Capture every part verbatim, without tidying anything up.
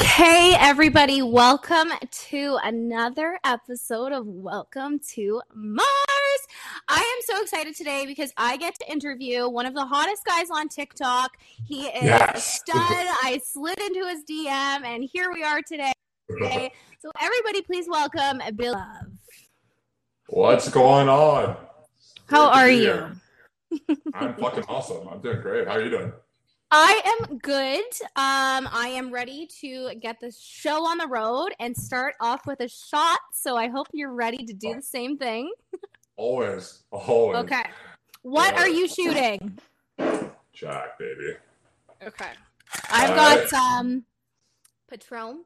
Okay, everybody, welcome to another episode of Welcome to Mars. I am so excited today because I get to interview one of the hottest guys on TikTok. He is yes. a stud. I slid into his D M, and here we are today. Okay, so everybody, please welcome Bill Love. What's going on? How are you? I'm fucking awesome. I'm doing great. How are you doing? I am good. Um, I am ready to get this show on the road and start off with a shot. So I hope you're ready to do oh. the same thing. Always. Always. Okay. What yeah. are you shooting? Jack, baby. Okay. I've All got some right. um, Patron.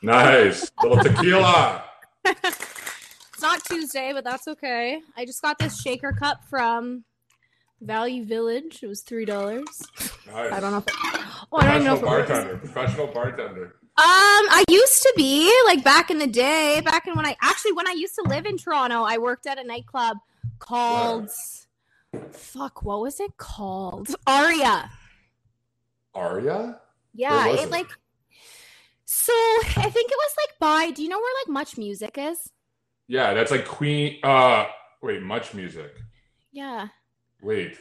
Nice. Little tequila. It's not Tuesday, but that's okay. I just got this shaker cup from Value Village. It was three dollars. Nice. I don't know. If it, oh, I don't know. If it bartender, works. Professional bartender. Um, I used to be like back in the day. Back in when I actually when I used to live in Toronto, I worked at a nightclub called wow. fuck. What was it called? Aria. Aria. Yeah, it, it like. So I think it was like by. Do you know where like Much Music is? Yeah, that's like Queen. Uh, wait, Much Music. Yeah. Wait,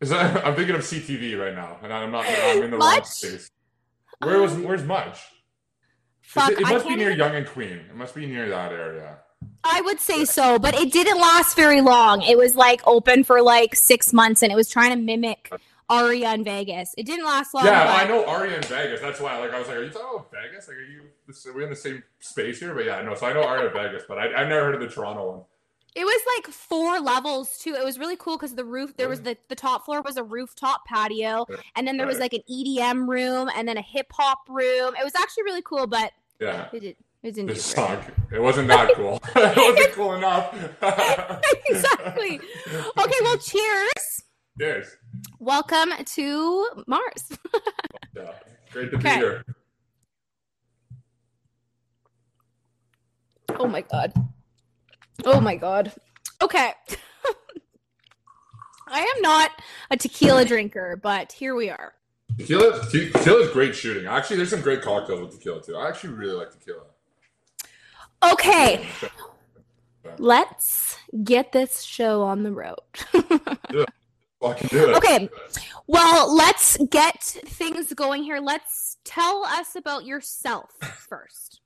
is that? I'm thinking of C T V right now, and I'm not. I'm in the much? wrong space. Where was? Where's Much? Fuck, it, it must be near even... Young and Queen. It must be near that area. I would say so, but it didn't last very long. It was like open for like six months, and it was trying to mimic Aria in Vegas. It didn't last long. Yeah, but... I know Aria in Vegas. That's why. Like, I was like, are you talking about Vegas? Like, are you? We're in the same space here, but yeah, no. So I know Aria in Vegas, but I, I've never heard of the Toronto one. It was like four levels too. It was really cool because the roof, there was the, the top floor was a rooftop patio. And then there was like an E D M room and then a hip hop room. It was actually really cool, but yeah, it, did, it didn't. It stunk. It wasn't that cool. It wasn't cool enough. Exactly. Okay, well, cheers. Cheers. Welcome to Mars. Yeah. Great to okay. be here. Oh my God. Oh my God. Okay. I am not a tequila drinker, but here we are. Tequila, te- tequila is great shooting. Actually, there's some great cocktails with tequila too. I actually really like tequila. Okay. Let's get this show on the road. Yeah, fucking do it. Okay. Well, let's get things going here. Let's tell us about yourself first.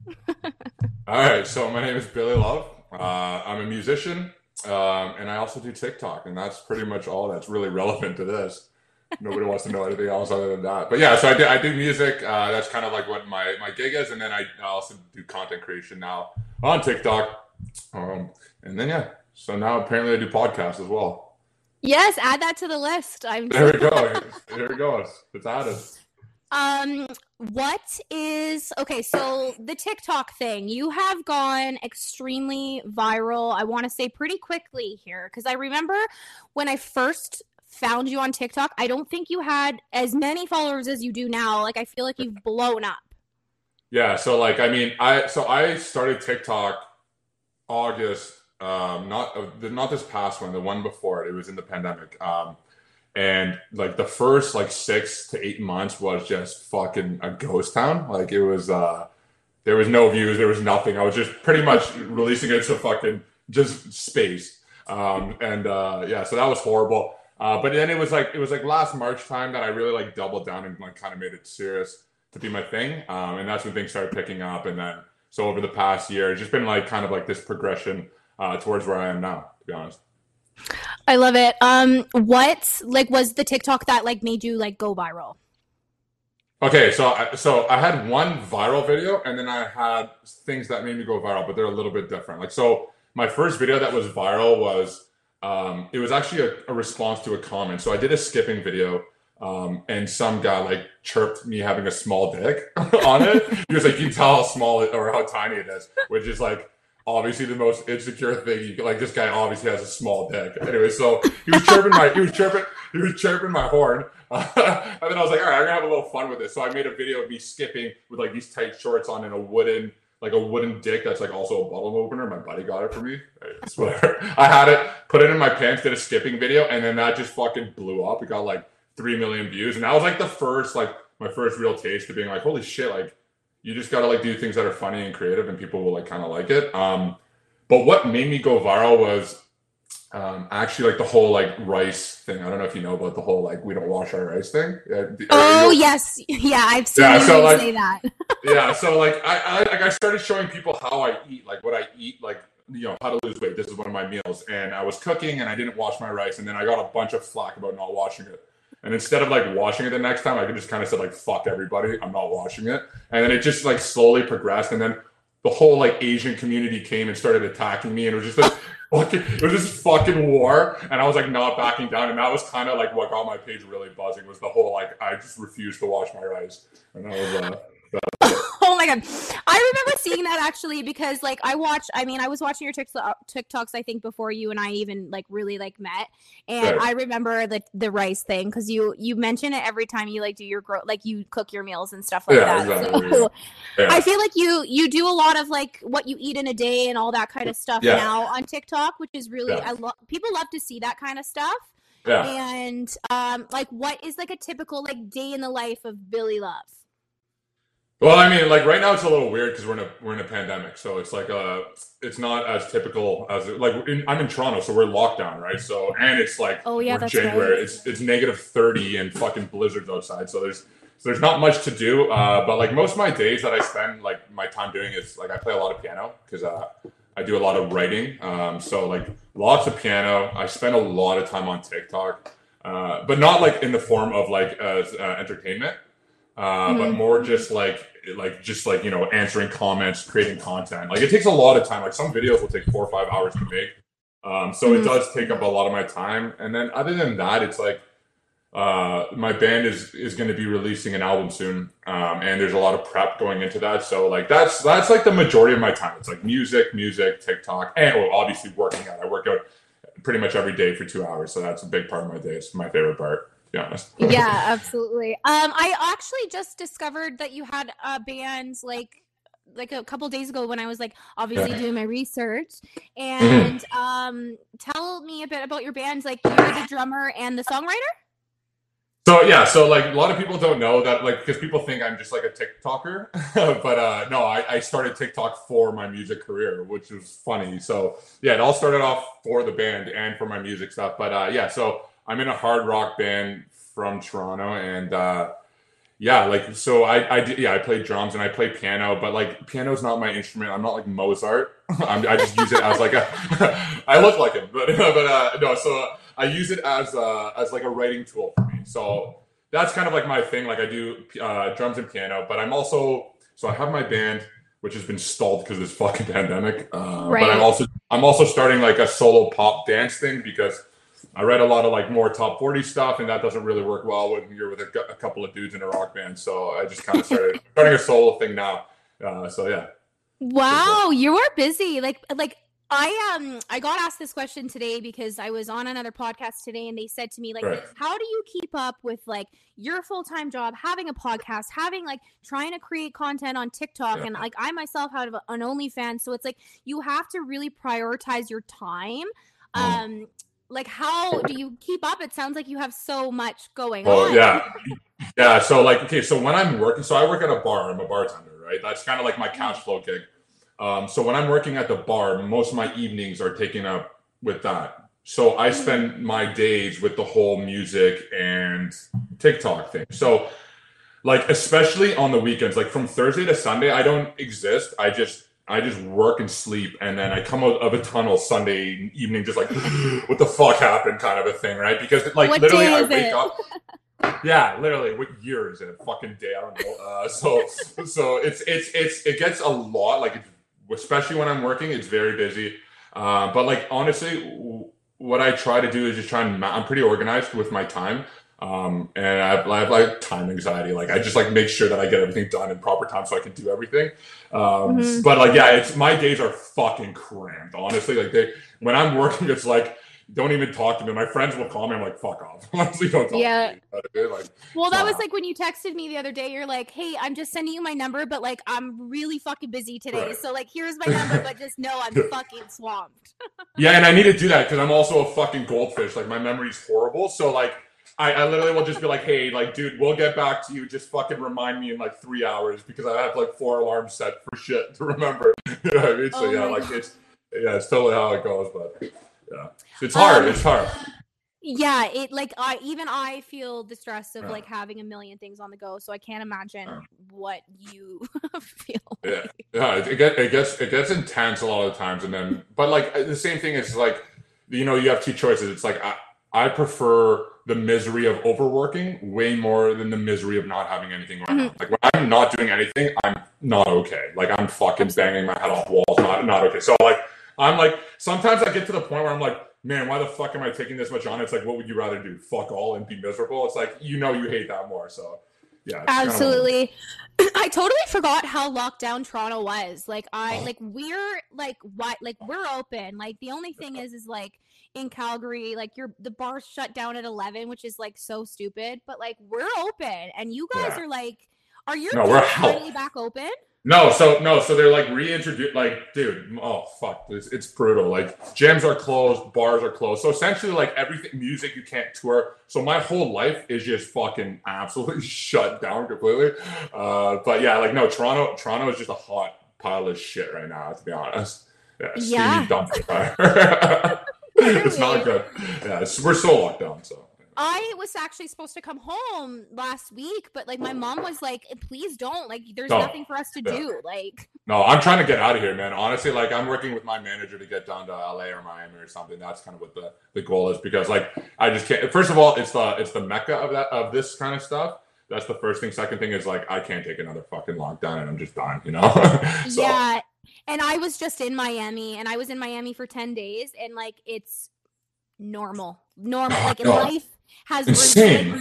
All right. So my name is Billy Love. Uh, I'm a musician, um, and I also do TikTok, and that's pretty much all that's really relevant to this. Nobody wants to know anything else other than that. But yeah, so I do, I do music. Uh, that's kind of like what my, my gig is, and then I also do content creation now on TikTok. Um, and then, yeah, so now apparently I do podcasts as well. Yes, add that to the list. I'm There we go. Here it goes. It's added. Um, what is, okay, so the TikTok thing, you have gone extremely viral, I want to say pretty quickly here, because I remember when I first found you on TikTok, I don't think you had as many followers as you do now. Like, I feel like you've blown up. Yeah, so like, I mean, I, so I started TikTok August, um, not, not this past one, the one before it, it was in the pandemic, um. And like the first like six to eight months was just fucking a ghost town. Like it was, uh, there was no views, there was nothing. I was just pretty much releasing it to fucking just space. Um, and uh, yeah, so that was horrible. Uh, but then it was like, it was like last March time that I really like doubled down and like kind of made it serious to be my thing. Um, and that's when things started picking up. And then, so over the past year, it's just been like kind of like this progression uh, towards where I am now, to be honest. I love it. Um, what like was the TikTok that like made you like go viral? Okay, so I, so I had one viral video, and then I had things that made me go viral, but they're a little bit different. Like, so my first video that was viral was um, it was actually a, a response to a comment. So I did a skipping video, um, and some guy like chirped me having a small dick on it. He was like, "You can tell how small it or how tiny it is," which is like obviously the most insecure thing. You, like, this guy obviously has a small dick. Anyway, so he was chirping my he was chirping he was chirping my horn. Uh, and then I was like, all right, I'm gonna have a little fun with this. So I made a video of me skipping with like these tight shorts on and a wooden, like a wooden dick that's like also a bottle opener. My buddy got it for me. It's whatever. I had it, put it in my pants, did a skipping video, and then that just fucking blew up. It got like three million views, and that was like the first, like my first real taste of being like, holy shit, like you just gotta like do things that are funny and creative, and people will like kind of like it. Um, but what made me go viral was Um, actually, like the whole like rice thing. I don't know if you know about the whole like we don't wash our rice thing. Uh, the, oh you know, yes, yeah, I've seen yeah, you so, like, say that. yeah, so like I, I like I started showing people how I eat, like what I eat, like you know how to lose weight. This is one of my meals, and I was cooking and I didn't wash my rice, and then I got a bunch of flack about not washing it. And instead of like washing it the next time, I could just kind of said like fuck everybody, I'm not washing it. And then it just like slowly progressed, and then the whole like Asian community came and started attacking me, and it was just like. It was just fucking war, and I was like not backing down, and that was kind of like what got my page really buzzing was the whole like I just refused to wash my rice, and that was, uh, that was it. Oh my god, I remember seeing that actually because like I watched. I mean, I was watching your TikToks I think before you and I even like really like met, and right. I remember the the rice thing because you you mention it every time you like do your gro- like you cook your meals and stuff like yeah, that. Exactly. So, yeah. I feel like you you do a lot of like what you eat in a day and all that kind of stuff yeah. now on TikTok. Which is really yeah. I love people love to see that kind of stuff yeah and um like what is like a typical like day in the life of Billy Love? Well, I mean, like right now it's a little weird because we're in a we're in a pandemic, so it's like uh it's not as typical as like in, I'm in Toronto, so we're locked down, right? So and it's like oh yeah that's January right. it's it's negative thirty and fucking blizzards outside, so there's so there's not much to do, uh but like most of my days that I spend like my time doing is like I play a lot of piano because uh I do a lot of writing, um, so like lots of piano. I spend a lot of time on TikTok, uh, but not like in the form of like uh, uh, entertainment, uh, mm-hmm. but more just like like just like you know answering comments, creating content. Like it takes a lot of time. Like some videos will take four or five hours to make, um, so mm-hmm. it does take up a lot of my time. And then other than that, it's like uh, my band is is going to be releasing an album soon, um, and there's a lot of prep going into that. So like that's that's like the majority of my time. It's like music, music, TikTok, and well, obviously working out. I work out pretty much every day for two hours, so that's a big part of my day. It's my favorite part, to be honest. Yeah, absolutely. Um, I actually just discovered that you had a band like. like a couple days ago when I was like obviously yeah. doing my research and mm-hmm. um tell me a bit about your band. Like you're the drummer and the songwriter? So yeah, so like a lot of people don't know that like because people think I'm just like a TikToker but uh no I, I started TikTok for my music career, which is funny. So yeah, it all started off for the band and for my music stuff, but uh yeah, so I'm in a hard rock band from Toronto, and uh yeah, like, so I, I did, yeah, I play drums and I play piano, but like piano's not my instrument. I'm not like Mozart. I'm, I just use it as like a, I look like him, but, but, uh, no, so I use it as a, as like a writing tool for me. So that's kind of like my thing. Like I do uh, drums and piano, but I'm also, so I have my band, which has been stalled because of this fucking pandemic. Uh, right. But I'm also, I'm also starting like a solo pop dance thing because I read a lot of like more top forty stuff, and that doesn't really work well when you're with a, a couple of dudes in a rock band. So I just kind of started starting a solo thing now. Uh, so yeah. Wow, you are busy. Like like I um I got asked this question today because I was on another podcast today, and they said to me like, right. how do you keep up with like your full time job, having a podcast, having like trying to create content on TikTok, yeah. and like I myself have an OnlyFans, so it's like you have to really prioritize your time. Um. Like, how do you keep up? It sounds like you have so much going oh, on. Oh, yeah. Yeah. So, like, okay. So, when I'm working, so I work at a bar. I'm a bartender, right? That's kind of like my couch flow gig. Um, so, when I'm working at the bar, most of my evenings are taken up with that. So, I spend my days with the whole music and TikTok thing. So, like, especially on the weekends, like from Thursday to Sunday, I don't exist. I just I just work and sleep, and then I come out of a tunnel Sunday evening just like, what the fuck happened kind of a thing, right? Because like what literally I wake it? up. Yeah, literally. What year is it? A fucking day, I don't know. Uh, so so it's it's it's it gets a lot, like especially when I'm working, it's very busy. Uh, but like honestly, what I try to do is just try and ma- I'm pretty organized with my time. Um, and I have, I have like time anxiety. Like I just like make sure that I get everything done in proper time so I can do everything. Um, mm-hmm. But like, yeah, it's, my days are fucking cramped. Honestly, like they, when I'm working, it's like, don't even talk to me. My friends will call me. I'm like, fuck off. Honestly, don't talk yeah. to me. Like, well, that was like when you texted me the other day, you're like, hey, I'm just sending you my number, but like, I'm really fucking busy today. Right. So like, here's my number, but just know I'm fucking swamped. Yeah. And I need to do that because I'm also a fucking goldfish. Like my memory's horrible. So like, I, I literally will just be like, hey, like, dude, we'll get back to you. Just fucking remind me in like three hours because I have like four alarms set for shit to remember. You know what I mean? So, oh yeah, like, God. it's, yeah, it's totally how it goes, but yeah, it's hard. Um, it's hard. Yeah. It like, I, even I feel the stress of yeah. like having a million things on the go. So I can't imagine yeah. what you feel. Like. Yeah. Yeah. It, get, it gets, it gets intense a lot of times. And then, but like the same thing is like, you know, you have two choices. It's like, I, I prefer the misery of overworking way more than the misery of not having anything right now. Like when I'm not doing anything, I'm not okay. Like I'm fucking banging my head off walls, not not okay. So like I'm like sometimes I get to the point where I'm like, man, why the fuck am I taking this much on? It's like, what would you rather do? Fuck all and be miserable? It's like, you know, you hate that more. So yeah. Absolutely. Kind of- I totally forgot how locked down Toronto was. Like I like we're like what like we're open. Like the only thing is is like in Calgary, like your the bars shut down at eleven, which is like so stupid. But like we're open, and you guys yeah. are like, are your no, we're finally back open? No, so no, so they're like reintroduced. Like, dude, oh fuck, it's, it's brutal. Like gyms are closed, bars are closed. So essentially, like everything, music you can't tour. So my whole life is just fucking absolutely shut down completely. Uh, but yeah, like no, Toronto, Toronto is just a hot pile of shit right now. To be honest, yeah, yeah. steamy dumpster fire. It's not good. Yeah, it's, we're so locked down. So I was actually supposed to come home last week, but like my mom was like, "Please don't. Like, there's no. nothing for us to yeah. do." Like, no, I'm trying to get out of here, man. Honestly, like I'm working with my manager to get down to L A or Miami or something. That's kind of what the, the goal is because like I just can't. First of all, it's the it's the mecca of that of this kind of stuff. That's the first thing. Second thing is like I can't take another fucking lockdown, and I'm just dying. You know? so. Yeah. And I was just in Miami and I was in Miami for ten days and like, it's normal, normal. Like no. life has insane.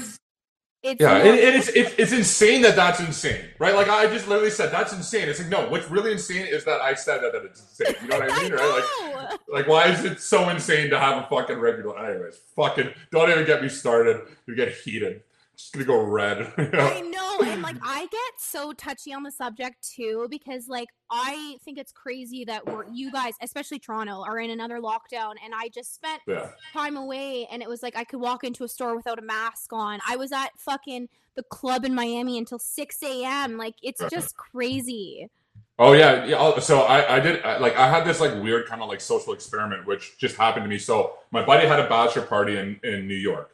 It's yeah. It, it is. It, it's insane that that's insane. Right. Like I just literally said, that's insane. It's like, no, what's really insane is that I said that, that it's insane. You know what I mean? I right? Like, like, why is it so insane to have a fucking regular? Anyways, fucking don't even get me started. You get heated. It's gonna go red. You know? I know, and like I get so touchy on the subject too because like I think it's crazy that we're, you guys, especially Toronto, are in another lockdown, and I just spent yeah. time away, and it was like I could walk into a store without a mask on. I was at fucking the club in Miami until six a.m. Like it's just crazy. Oh yeah, yeah. So I, I did I, like I had this like weird kind of like social experiment which just happened to me. So my buddy had a bachelor party in, in New York.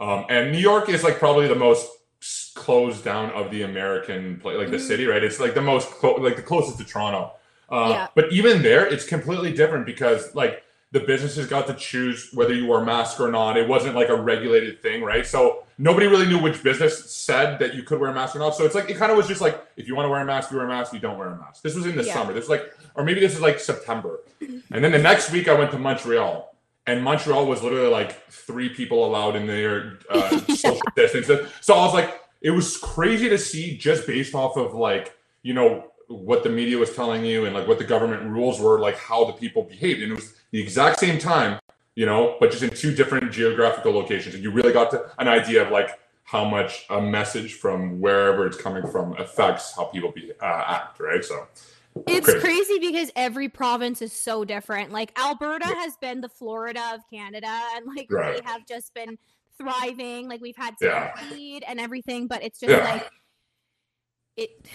Um, and New York is like probably the most closed down of the American, like mm-hmm. the city, right? It's like the most, clo- like the closest to Toronto. Uh, yeah. But even there, it's completely different because like the businesses got to choose whether you wore a mask or not. It wasn't like a regulated thing, right? So nobody really knew which business said that you could wear a mask or not. So it's like, it kind of was just like, if you want to wear a mask, you wear a mask, you don't wear a mask. This was in the yeah. summer. This was like, or maybe this is like September. And then the next week I went to Montreal. And Montreal was literally like three people allowed in their uh, yeah. social distances. So I was like, it was crazy to see just based off of like, you know, what the media was telling you and like what the government rules were, like how the people behaved. And it was the exact same time, you know, but just in two different geographical locations. And you really got to an idea of like how much a message from wherever it's coming from affects how people be, uh, act, right? So... It's okay. crazy because every province is so different. Like Alberta yeah. has been the Florida of Canada, and like right. they have just been thriving. Like we've had seafood yeah. and everything, but it's just yeah. like it.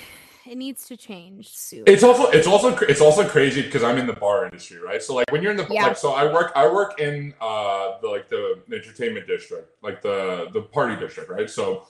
It needs to change soon. It's also it's also it's also crazy because I'm in the bar industry, right? So like when you're in the yeah. like, so I work I work in uh the, like the entertainment district, like the the party district, right? So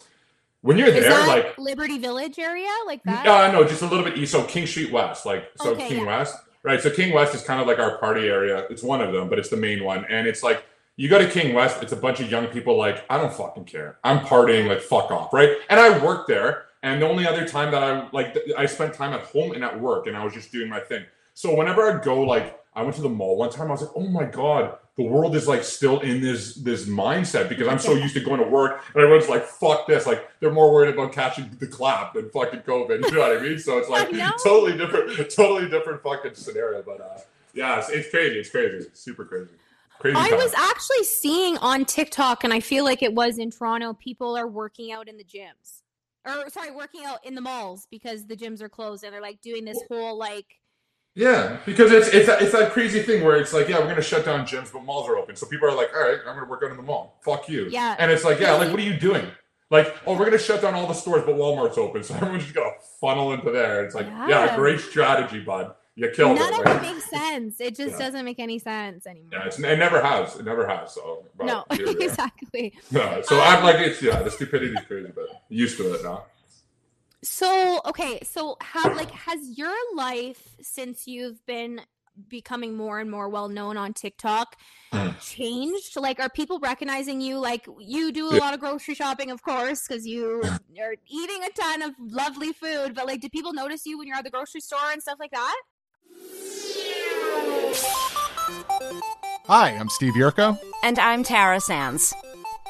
When you're there, is that like Liberty Village area, like that? Uh, no, just a little bit east. So King Street West, like so okay, King yeah. West, right? So King West is kind of like our party area. It's one of them, but it's the main one. And it's like you go to King West, it's a bunch of young people. Like I don't fucking care. I'm partying, like fuck off, right? And I work there. And the only other time that I like, I spent time at home and at work, and I was just doing my thing. So whenever I go, like I went to the mall one time, I was like, oh my god. The world is like still in this this mindset because I'm so used to going to work and everyone's like, fuck this. Like they're more worried about catching the clap than fucking COVID. You know what I mean? So it's like totally different, totally different fucking scenario. But uh, yeah, it's, it's crazy. It's crazy. It's super crazy. Crazy I time. was actually seeing on TikTok, and I feel like it was in Toronto, people are working out in the gyms or sorry, working out in the malls because the gyms are closed and they're like doing this whole like. Yeah, because it's it's that, it's that crazy thing where it's like, yeah, we're going to shut down gyms, but malls are open. So people are like, all right, I'm going to work out in the mall. Fuck you. Yeah. And it's like, yeah, like, what are you doing? Like, oh, we're going to shut down all the stores, but Walmart's open. So everyone's just going to funnel into there. It's like, yeah, yeah great strategy, bud. You killed None it. None of it makes sense. It just yeah. doesn't make any sense anymore. Yeah, it's, it never has. It never has. So but No, exactly. No, so um, I'm like, it's, yeah, the stupidity is crazy, but used to it now. So, okay, so how, like, has your life since you've been becoming more and more well-known on TikTok changed? Like, are people recognizing you? Like, you do a lot of grocery shopping, of course, because you are eating a ton of lovely food. But, like, did people notice you when you're at the grocery store and stuff like that? Hi, I'm Steve Yerko. And I'm Tara Sands.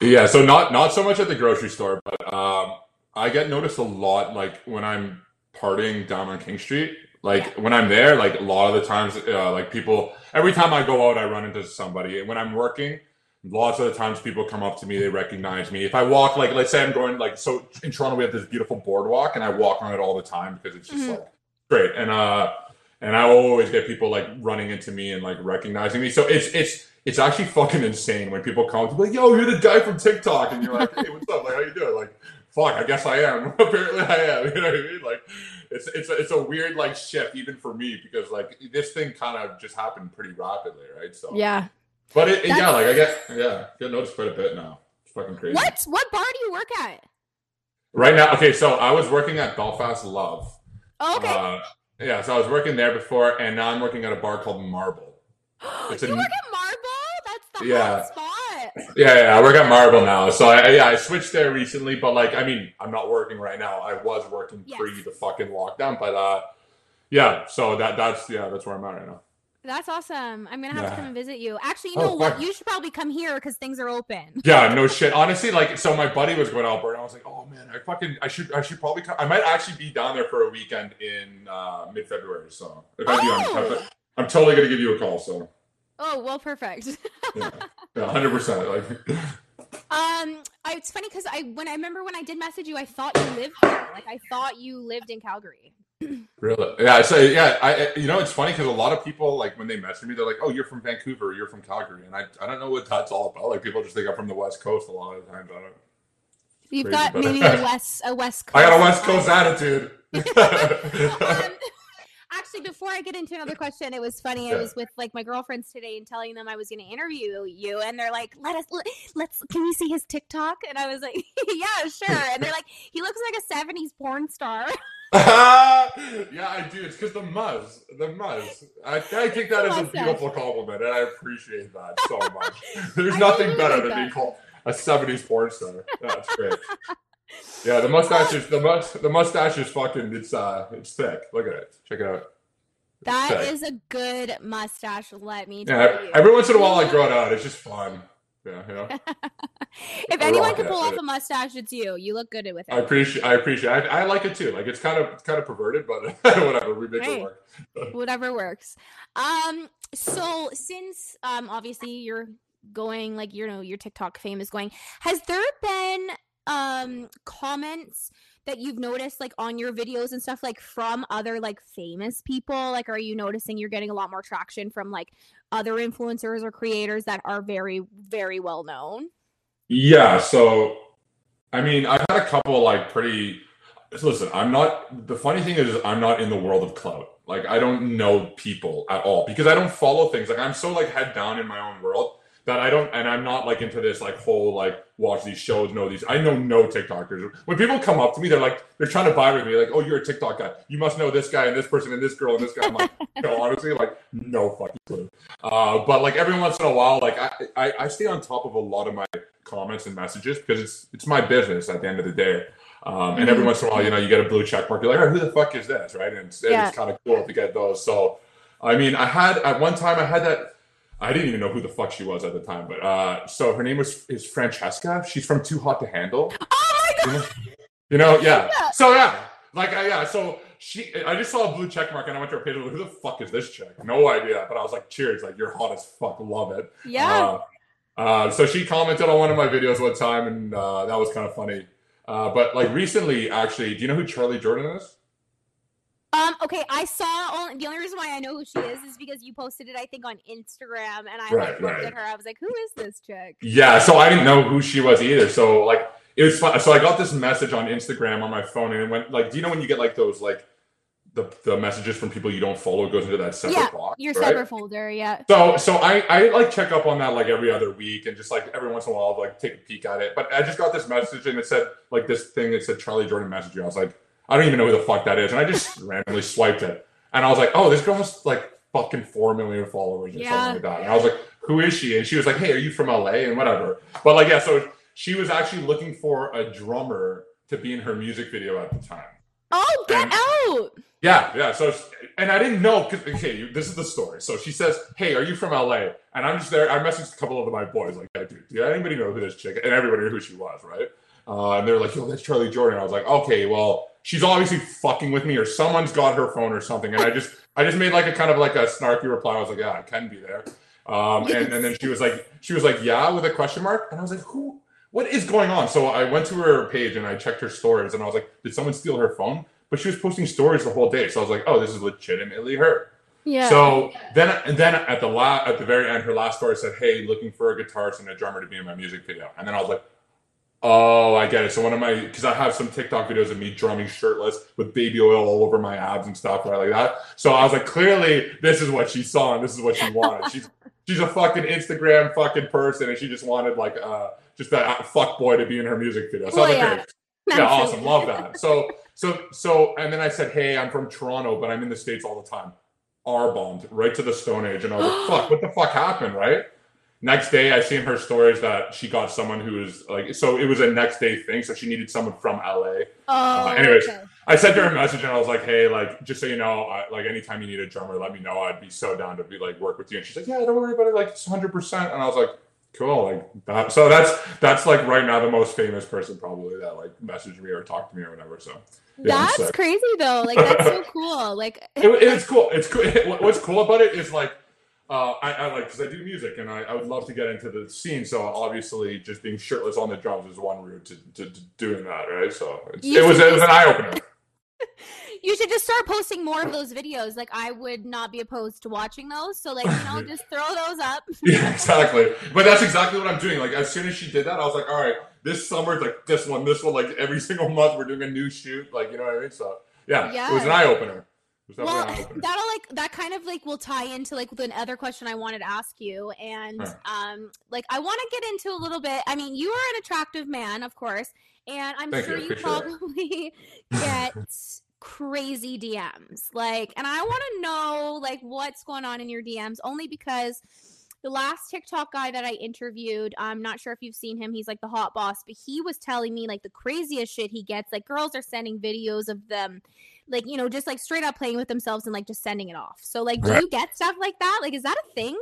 Yeah, so not, not so much at the grocery store, but um, I get noticed a lot, like, when I'm partying down on King Street. Like when I'm there, like a lot of the times, uh, like people, every time I go out, I run into somebody. And when I'm working, lots of the times people come up to me, they recognize me. If I walk, like, let's say I'm going, like, so in Toronto, we have this beautiful boardwalk and I walk on it all the time because it's just mm-hmm. like great. And, uh, and I always get people like running into me and like recognizing me. So it's, it's, it's actually fucking insane when people come up to me, like, yo, you're the guy from TikTok. And you're like, hey, what's up? Like, how you doing? Like, fuck, I guess I am. Apparently I am. You know what I mean? Like, it's it's a, it's a weird, like, shift even for me because, like, this thing kind of just happened pretty rapidly, right? So yeah. But, it, yeah, like, I get, yeah, get noticed quite a bit now. It's fucking crazy. What, what bar do you work at? Right now, okay, so I was working at Belfast Love. Oh, okay. Uh, yeah, so I was working there before, and now I'm working at a bar called Marbl. It's you a, work at Marbl? That's the yeah. hot spot. Yeah, yeah, I work at Marbl now. So, I, yeah, I switched there recently. But, like, I mean, I'm not working right now. I was working yes. pre the fucking lockdown. But, uh, yeah, so that that's, yeah, that's where I'm at right now. That's awesome. I'm going to have yeah. to come and visit you. Actually, you know oh, what? You should probably come here because things are open. Yeah, no shit. Honestly, like, so my buddy was going to Alberta. I was like, oh, man, I fucking, I should, I should probably come. I might actually be down there for a weekend in uh, mid-February. So, if I do, I'm, I'm totally going to give you a call. So. Oh, well, perfect. yeah, yeah, one hundred percent. Like. Um, I, it's funny because I when I remember when I did message you, I thought you lived here. Like, I thought you lived in Calgary. Really? Yeah, so, yeah, I, you know, it's funny because a lot of people, like, when they message me, they're like, oh, you're from Vancouver, you're from Calgary. And I I don't know what that's all about. Like, people just think I'm from the West Coast a lot of the time. I don't know. You've crazy, got but, maybe a West, a West Coast. I got a West Coast attitude. um, Actually, before I get into another question, it was funny. I was with like my girlfriends today and telling them I was going to interview you, and they're like, "Let us, let's. Can we see his TikTok?" And I was like, "Yeah, sure." And they're like, "He looks like a seventies porn star." yeah, I do. It's because the muzz, the muzz. I, I think that is a beautiful compliment, and I appreciate that so much. There's nothing better than being called a seventies porn star. That's great. Yeah, the mustache is the must the mustache is fucking it's uh it's thick. Look at it. Check it out. That so, is a good mustache, let me tell yeah, you. Every once in a while I grow it out. It's just fun. Yeah, you know? If I anyone could pull off it. a mustache, it's you. You look good with it. I appreciate I appreciate I, I like it too. Like it's kind of it's kind of perverted, but whatever. We make right. it work. Whatever works. Um, so since um obviously you're going like you know, your TikTok fame is going, has there been um comments that you've noticed like on your videos and stuff like from other like famous people? Like, are you noticing you're getting a lot more traction from like other influencers or creators that are very, very well known? Yeah. So, I mean, I've had a couple like pretty, listen, I'm not, the funny thing is I'm not in the world of clout. Like I don't know people at all because I don't follow things. Like I'm so like head down in my own world that I don't, and I'm not like into this like whole like watch these shows, know these. I know no TikTokers. When people come up to me, they're like, they're trying to vibe with me, like, oh, you're a TikTok guy. You must know this guy and this person and this girl and this guy. I'm like, no, honestly, like, no fucking clue. Uh, but like every once in a while, like I, I, I stay on top of a lot of my comments and messages because it's it's my business at the end of the day. Um, mm-hmm. And every once in a while, you know, you get a blue check mark. You're like, oh, who the fuck is this, right? And it's, yeah. it's kind of cool to get those. So, I mean, I had at one time I had that. I didn't even know who the fuck she was at the time, but uh, so her name was is Francesca. She's from Too Hot to Handle. Oh my god! You know, yeah. yeah. So yeah, like I, yeah. So she, I just saw a blue check mark and I went to her page. Like, who the fuck is this chick? No idea. But I was like, cheers! Like you're hot as fuck. Love it. Yeah. Uh, uh, so she commented on one of my videos one time, and uh, that was kind of funny. Uh, but like recently, actually, do you know who Charlie Jordan is? Um, okay, I saw, only, the only reason why I know who she is is because you posted it, I think, on Instagram, and I right, like, looked right. at her, I was like, who is this chick? Yeah, so I didn't know who she was either, so, like, it was fun. So I got this message on Instagram on my phone, and it went, like, do you know when you get, like, those, like, the, the messages from people you don't follow goes into that separate yeah, box, your right? separate folder, yeah. So, so I, I, like, check up on that, like, every other week, and just, like, every once in a while, I'll, like, take a peek at it, but I just got this message, and it said, like, this thing, it said, Charlie Jordan messaged you. I was like, I don't even know who the fuck that is. And I just randomly swiped it. And I was like, oh, this girl has like fucking four million followers or yeah. something like that. And I was like, who is she? And she was like, hey, are you from L A? And whatever. But like, yeah, so she was actually looking for a drummer to be in her music video at the time. Oh, get and, out. Yeah, yeah. So, and I didn't know, because, okay, this is the story. So she says, hey, are you from L A? And I'm just there. I messaged a couple of my boys like, hey, dude, do anybody know who this chick is? And everybody knew who she was, right? Uh, and they were like, yo, that's Charlie Jordan. I was like, okay, well, she's obviously fucking with me or someone's got her phone or something. And I just I just made like a kind of like a snarky reply. I was like, yeah, I can be there. Um, yes. and, and then she was like, she was like, yeah, with a question mark. And I was like, who, what is going on? So I went to her page and I checked her stories and I was like, did someone steal her phone? But she was posting stories the whole day. So I was like, oh, this is legitimately her. Yeah. So then and then at the la- at the very end, her last story said, hey, looking for a guitarist and a drummer to be in my music video. And then I was like, oh, I get it. So one of my, because I have some TikTok videos of me drumming shirtless with baby oil all over my abs and stuff right, like that. So I was like, clearly this is what she saw and this is what she wanted. She's she's a fucking Instagram fucking person and she just wanted like uh just that fuck boy to be in her music video. So well, I was like, yeah, yeah awesome, love that. So so so and then I said, hey, I'm from Toronto, but I'm in the States all the time. R-bombed right to the Stone Age, and I was like, fuck, what the fuck happened, right? Next day, I seen her stories that she got someone who was like, so it was a next day thing. So she needed someone from L A. Oh, uh, anyways, okay. I sent her a message and I was like, hey, like, just so you know, I, like, anytime you need a drummer, let me know. I'd be so down to be like, work with you. And she's like, yeah, don't worry about it. Like, it's one hundred percent. And I was like, cool. Like, that. So that's, that's like right now the most famous person probably that like messaged me or talked to me or whatever. So yeah, that's crazy though. Like, that's so cool. Like, it, it's cool. It's cool. What's cool about it is like, Uh, I, I like because I do music and I, I would love to get into the scene. So obviously, just being shirtless on the drums is one route to, to, to doing that, right? So it's, it was it was an eye opener. You should just start posting more of those videos. Like I would not be opposed to watching those. So like you know, just throw those up. Yeah, exactly. But that's exactly what I'm doing. Like as soon as she did that, I was like, all right, this summer, like this one, this one, like every single month, we're doing a new shoot. Like you know what I mean? So yeah, yeah. It was an eye opener. Well, that'll like that kind of like will tie into like the other question I wanted to ask you, and right. um, like I want to get into a little bit. I mean, you are an attractive man, of course, and I'm Thank sure you, you probably that. get crazy D Ms. Like, and I want to know like what's going on in your D Ms, only because the last TikTok guy that I interviewed, I'm not sure if you've seen him, he's like the hot boss, but he was telling me like the craziest shit he gets. Like girls are sending videos of them, like, you know, just like straight up playing with themselves and like just sending it off. So like, do right. you get stuff like that? Like, is that a thing?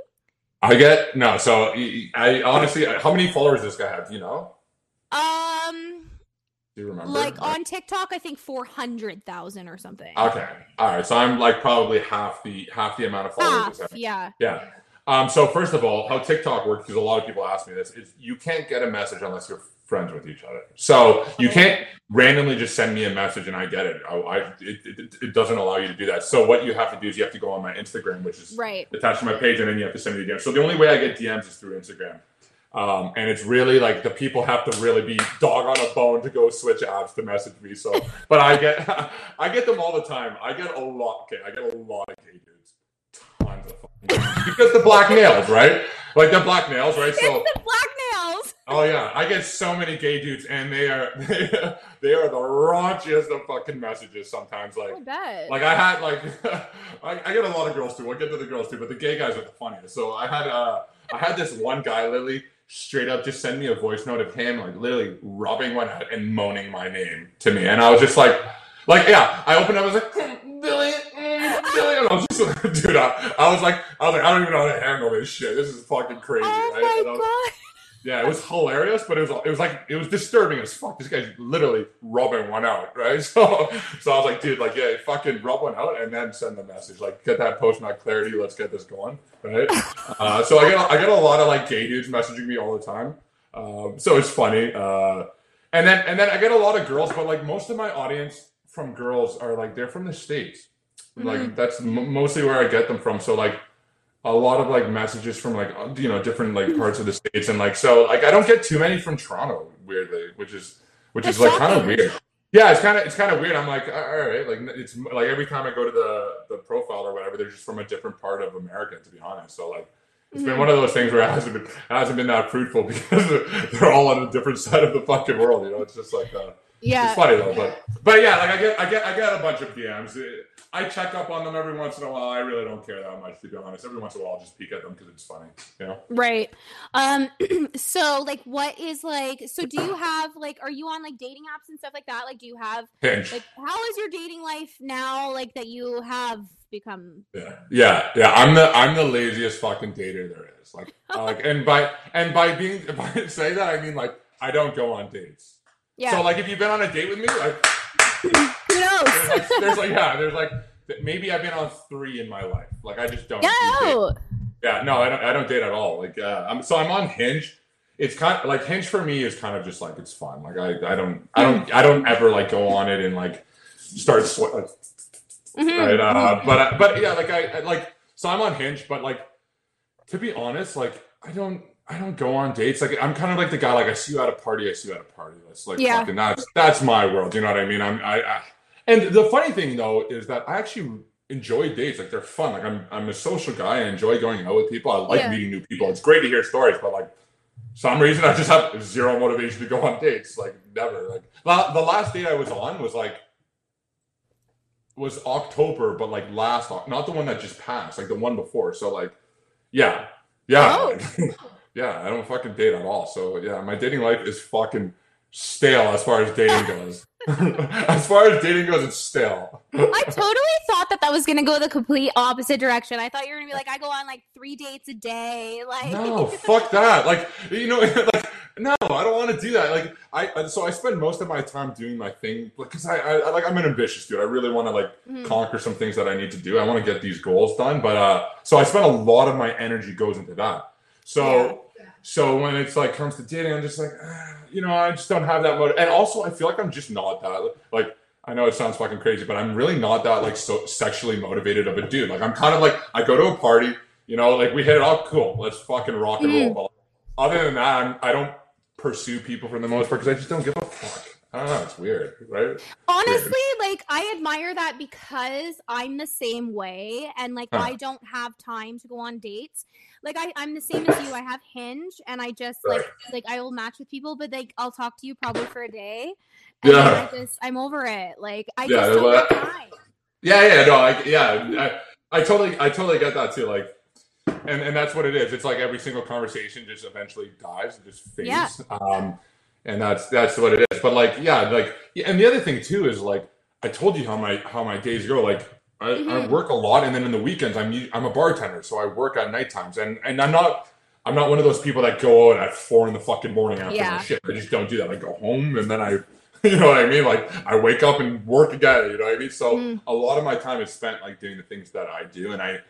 I get, no. So I honestly, how many followers does this guy have? Do you know? Um, do you remember? Like on TikTok, I think four hundred thousand or something. Okay. All right. So I'm like probably half the, half the amount of followers. Half, yeah. Yeah. Um, so first of all, how TikTok works, because a lot of people ask me this, is you can't get a message unless you're friends with each other. So you can't randomly just send me a message and I get it. I, I, it, it, it doesn't allow you to do that. So what you have to do is you have to go on my Instagram, which is right. attached to my page, and then you have to send me the D Ms. So the only way I get D Ms is through Instagram. Um, and it's really like the people have to really be dog on a bone to go switch apps to message me. So, but I get, I get them all the time. I get a lot. Okay, I get a lot of gay dudes. Tons of fucking because the black nails, right? Like the black nails, right? It's so the black nails. Oh yeah, I get so many gay dudes, and they are they, they are the raunchiest of fucking messages sometimes. Like, I bet. Like I had like I, I get a lot of girls too. We'll get to the girls too, but the gay guys are the funniest. So I had uh I had this one guy literally straight up just send me a voice note of him like literally rubbing one out and moaning my name to me, and I was just like, like yeah, I opened up, I was like, Billy. I was just like, dude, I, I was like, I was like, I don't even know how to handle this shit. This is fucking crazy. Oh right? my was, God. Yeah, it was hilarious, but it was, it was like, it was disturbing as fuck. This guy's literally rubbing one out, right? So, so I was like, dude, like, yeah, fucking rub one out and then send the message, like, get that post not clarity. Let's get this going, right? uh, so I get, I get a lot of like gay dudes messaging me all the time. Um, so it's funny, uh, and then and then I get a lot of girls, but like most of my audience from girls are like they're from the States. Like mm-hmm. that's m- mostly where I get them from. So like a lot of like messages from like, you know, different like parts of the States. And like, so like, I don't get too many from Toronto weirdly, which is, which that's is shocking. Like kind of weird. Yeah. It's kind of, it's kind of weird. I'm like, all right. Like it's like every time I go to the, the profile or whatever, they're just from a different part of America, to be honest. So like, it's mm-hmm. been one of those things where it hasn't been, it hasn't been that fruitful because they're, they're all on a different side of the fucking world. You know, it's just like, uh, yeah. It's funny though, but but yeah, like I get I get I get a bunch of D Ms. I check up on them every once in a while. I really don't care that much, to be honest. Every once in a while, I'll just peek at them because it's funny, you know? Right. Um. So like, what is like? So do you have like? Are you on like dating apps and stuff like that? Like, do you have Hinge. Like? How is your dating life now? Like that you have become. Yeah. Yeah. Yeah. I'm the I'm the laziest fucking dater there is. Like like and by and by being by saying that I mean like I don't go on dates. Yeah. So like if you've been on a date with me, like who knows? There's like, there's like yeah, there's like maybe I've been on three in my life. Like I just don't. No. Do yeah, no, I don't. I don't date at all. Like uh, I'm so I'm on Hinge. It's kind of, like Hinge for me is kind of just like it's fun. Like I, I don't I don't I don't ever like go on it and like start sweat. Like, mm-hmm. Right. Uh, but I, but yeah, like I, I like so I'm on Hinge, but like to be honest, like I don't. I don't go on dates. Like I'm kind of like the guy. Like I see you at a party. I see you at a party. That's like yeah. fucking that's that's my world. You know what I mean? I'm I, I. And the funny thing though is that I actually enjoy dates. Like they're fun. Like I'm I'm a social guy. I enjoy going out with people. I like yeah. meeting new people. It's great to hear stories. But like some reason I just have zero motivation to go on dates. Like never. Like la- the last date I was on was like was October, but like last not the one that just passed. Like the one before. So like yeah yeah. Oh. Yeah, I don't fucking date at all. So yeah, my dating life is fucking stale as far as dating goes. As far as dating goes, it's stale. I totally thought that that was going to go the complete opposite direction. I thought you were going to be like, I go on like three dates a day. Like no, fuck that. Like, you know, like, no, I don't want to do that. Like I, so I spend most of my time doing my thing because I, I like, I'm an ambitious dude. I really want to like mm-hmm. conquer some things that I need to do. I want to get these goals done. But, uh, so I spend a lot of my energy goes into that. So, yeah. so when it's like comes to dating, I'm just like, ah, you know, I just don't have that motive. And also I feel like I'm just not that, like, I know it sounds fucking crazy, but I'm really not that like so sexually motivated of a dude. Like I'm kind of like, I go to a party, you know, like we hit it off. Cool. Let's fucking rock and mm. roll. Other than that, I'm, I don't pursue people for the most part because I just don't give a fuck. I don't know. It's weird, right? Honestly, weird. Like I admire that because I'm the same way, and like huh. I don't have time to go on dates. Like I, I'm the same as you. I have Hinge, and I just right. like like I will match with people, but like I'll talk to you probably for a day. And yeah, I just I'm over it. Like I yeah, just don't have time. Yeah, yeah, no, I, yeah, I, I totally, I totally get that too. Like And and that's what it is. It's like every single conversation just eventually dies and just fades. Yeah. Um, and that's that's what it is. But like, yeah, like, and the other thing too is like, I told you how my how my days go. Like, I, mm-hmm. I work a lot, and then in the weekends, I'm I'm a bartender, so I work at night times. And and I'm not I'm not one of those people that go out at four in the fucking morning after yeah. my shit. I just don't do that. I go home, and then I, you know what I mean? Like, I wake up and work again. You know what I mean? So mm. a lot of my time is spent like doing the things that I do, and I.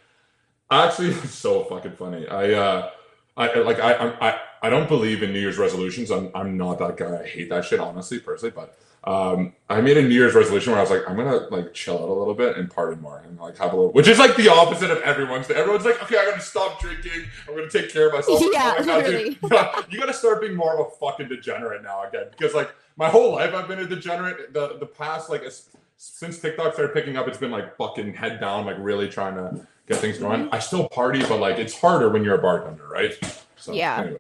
Actually, it's so fucking funny. I, uh, I like, I, I, I don't believe in New Year's resolutions. I'm, I'm not that guy. I hate that shit, honestly, personally. But um, I made a New Year's resolution where I was like, I'm gonna like chill out a little bit and party more, and like have a little, which is like the opposite of everyone's. Everyone's like, okay, I'm gonna stop drinking. I'm gonna take care of myself. Yeah, oh my literally. God, you gotta start being more of a fucking degenerate now again, because like my whole life I've been a degenerate. The the past like since TikTok started picking up, it's been like fucking head down, like really trying to get things going. I still party, but like it's harder when you're a bartender, right? So, yeah. Anyway.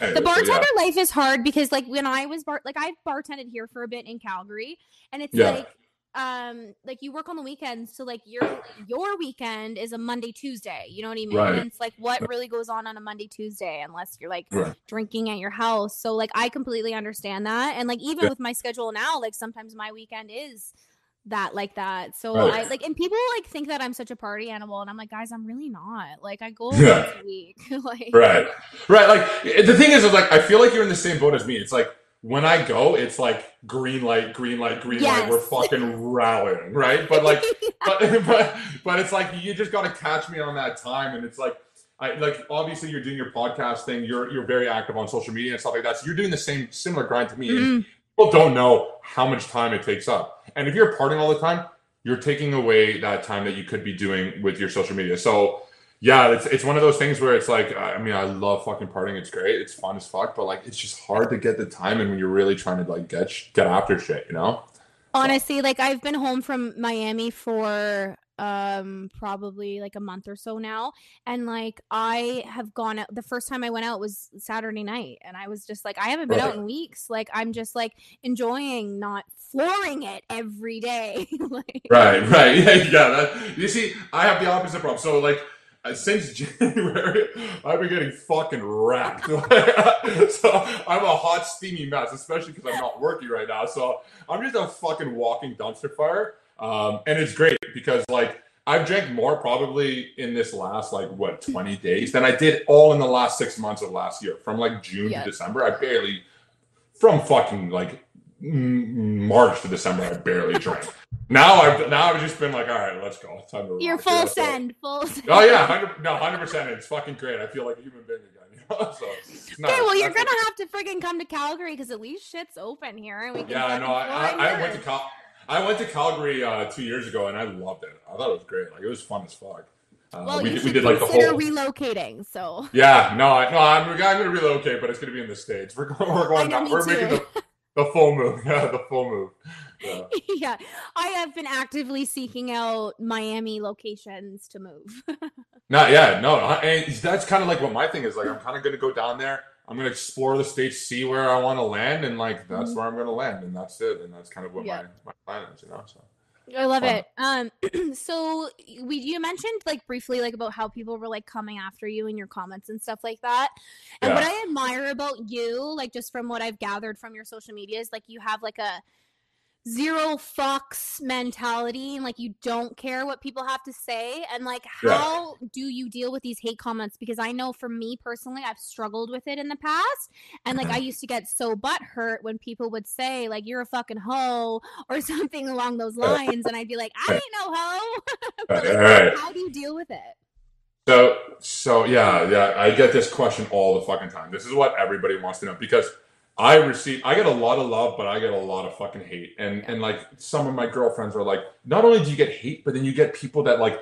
Anyway, the bartender so, yeah. life is hard because like when I was bar, like I bartended here for a bit in Calgary, and it's yeah. like, um, like you work on the weekends, so like your your weekend is a Monday Tuesday. You know what I mean? Right. And it's like what really goes on on a Monday Tuesday unless you're like right. drinking at your house. So like I completely understand that, and like even yeah. with my schedule now, like sometimes my weekend is. that like that so right. I like, and people like think that I'm such a party animal, and I'm like, guys, I'm really not. Like I go yeah. once a week. Like right right like the thing is, is like I feel like you're in the same boat as me. It's like when I go, it's like green light, green light, green yes. light, we're fucking rallying, right? But like yeah. but, but but it's like you just gotta catch me on that time. And it's like I like obviously you're doing your podcast thing, you're you're very active on social media and stuff like that, so you're doing the same similar grind to me. Mm-hmm. And people don't know how much time it takes up. And if you're partying all the time, you're taking away that time that you could be doing with your social media. So yeah, it's it's one of those things where it's like, I mean, I love fucking partying. It's great. It's fun as fuck. But like, it's just hard to get the time in when you're really trying to like get get after shit, you know? Honestly, so. Like I've been home from Miami for um probably like a month or so now, and like I have gone out. The first time I went out was Saturday night, and I was just like, I haven't been right. out in weeks. Like I'm just like enjoying not flooring it every day. Like, right right yeah, yeah that, you see, I have the opposite problem. So like uh, since January I've been getting fucking wrecked. So I'm a hot steamy mess, especially because I'm not working right now, so I'm just a fucking walking dumpster fire. Um, and it's great because like I've drank more probably in this last like what twenty days than I did all in the last six months of last year, from like June yep. to December. I barely from fucking like March to December I barely drank. Now I've now I've just been like, all right, let's go. It's time to You're full send, full send. Oh yeah, one hundred, no, one hundred percent. It's fucking great. I feel like a human being again. You know? So, no, okay, well you're gonna good. have to friggin' come to Calgary because at least shit's open here, and we can. Yeah, no, I, I, I went to Cal. I went to Calgary uh, two years ago, and I loved it. I thought it was great. Like it was fun as fuck. Uh, well, we, you we did like the whole relocating. So yeah, no, I, no, I'm, I'm going to relocate, but it's going to be in the States. We're going, we're going, know, we're making the, the full move. Yeah, the full move. Yeah. yeah, I have been actively seeking out Miami locations to move. Not yeah, no, and that's kind of like what my thing is. Like I'm kind of going to go down there. I'm going to explore the states, see where I want to land, and like that's mm-hmm. where I'm going to land, and that's it, and that's kind of what yeah. my, my plan is, you know. So I love fun. it. Um, so we you mentioned like briefly like about how people were like coming after you in your comments and stuff like that. And yeah. what I admire about you, like just from what I've gathered from your social media, is like you have like a zero fucks mentality, and like you don't care what people have to say. And like how yeah. do you deal with these hate comments? Because I know for me personally, I've struggled with it in the past, and like I used to get so butthurt when people would say like you're a fucking hoe or something along those lines, and I'd be like, I ain't no hoe. But like, right. how do you deal with it? So so yeah yeah I get this question all the fucking time. This is what everybody wants to know, because I receive, I get a lot of love, but I get a lot of fucking hate. And yeah. and like some of my girlfriends are like, not only do you get hate, but then you get people that like,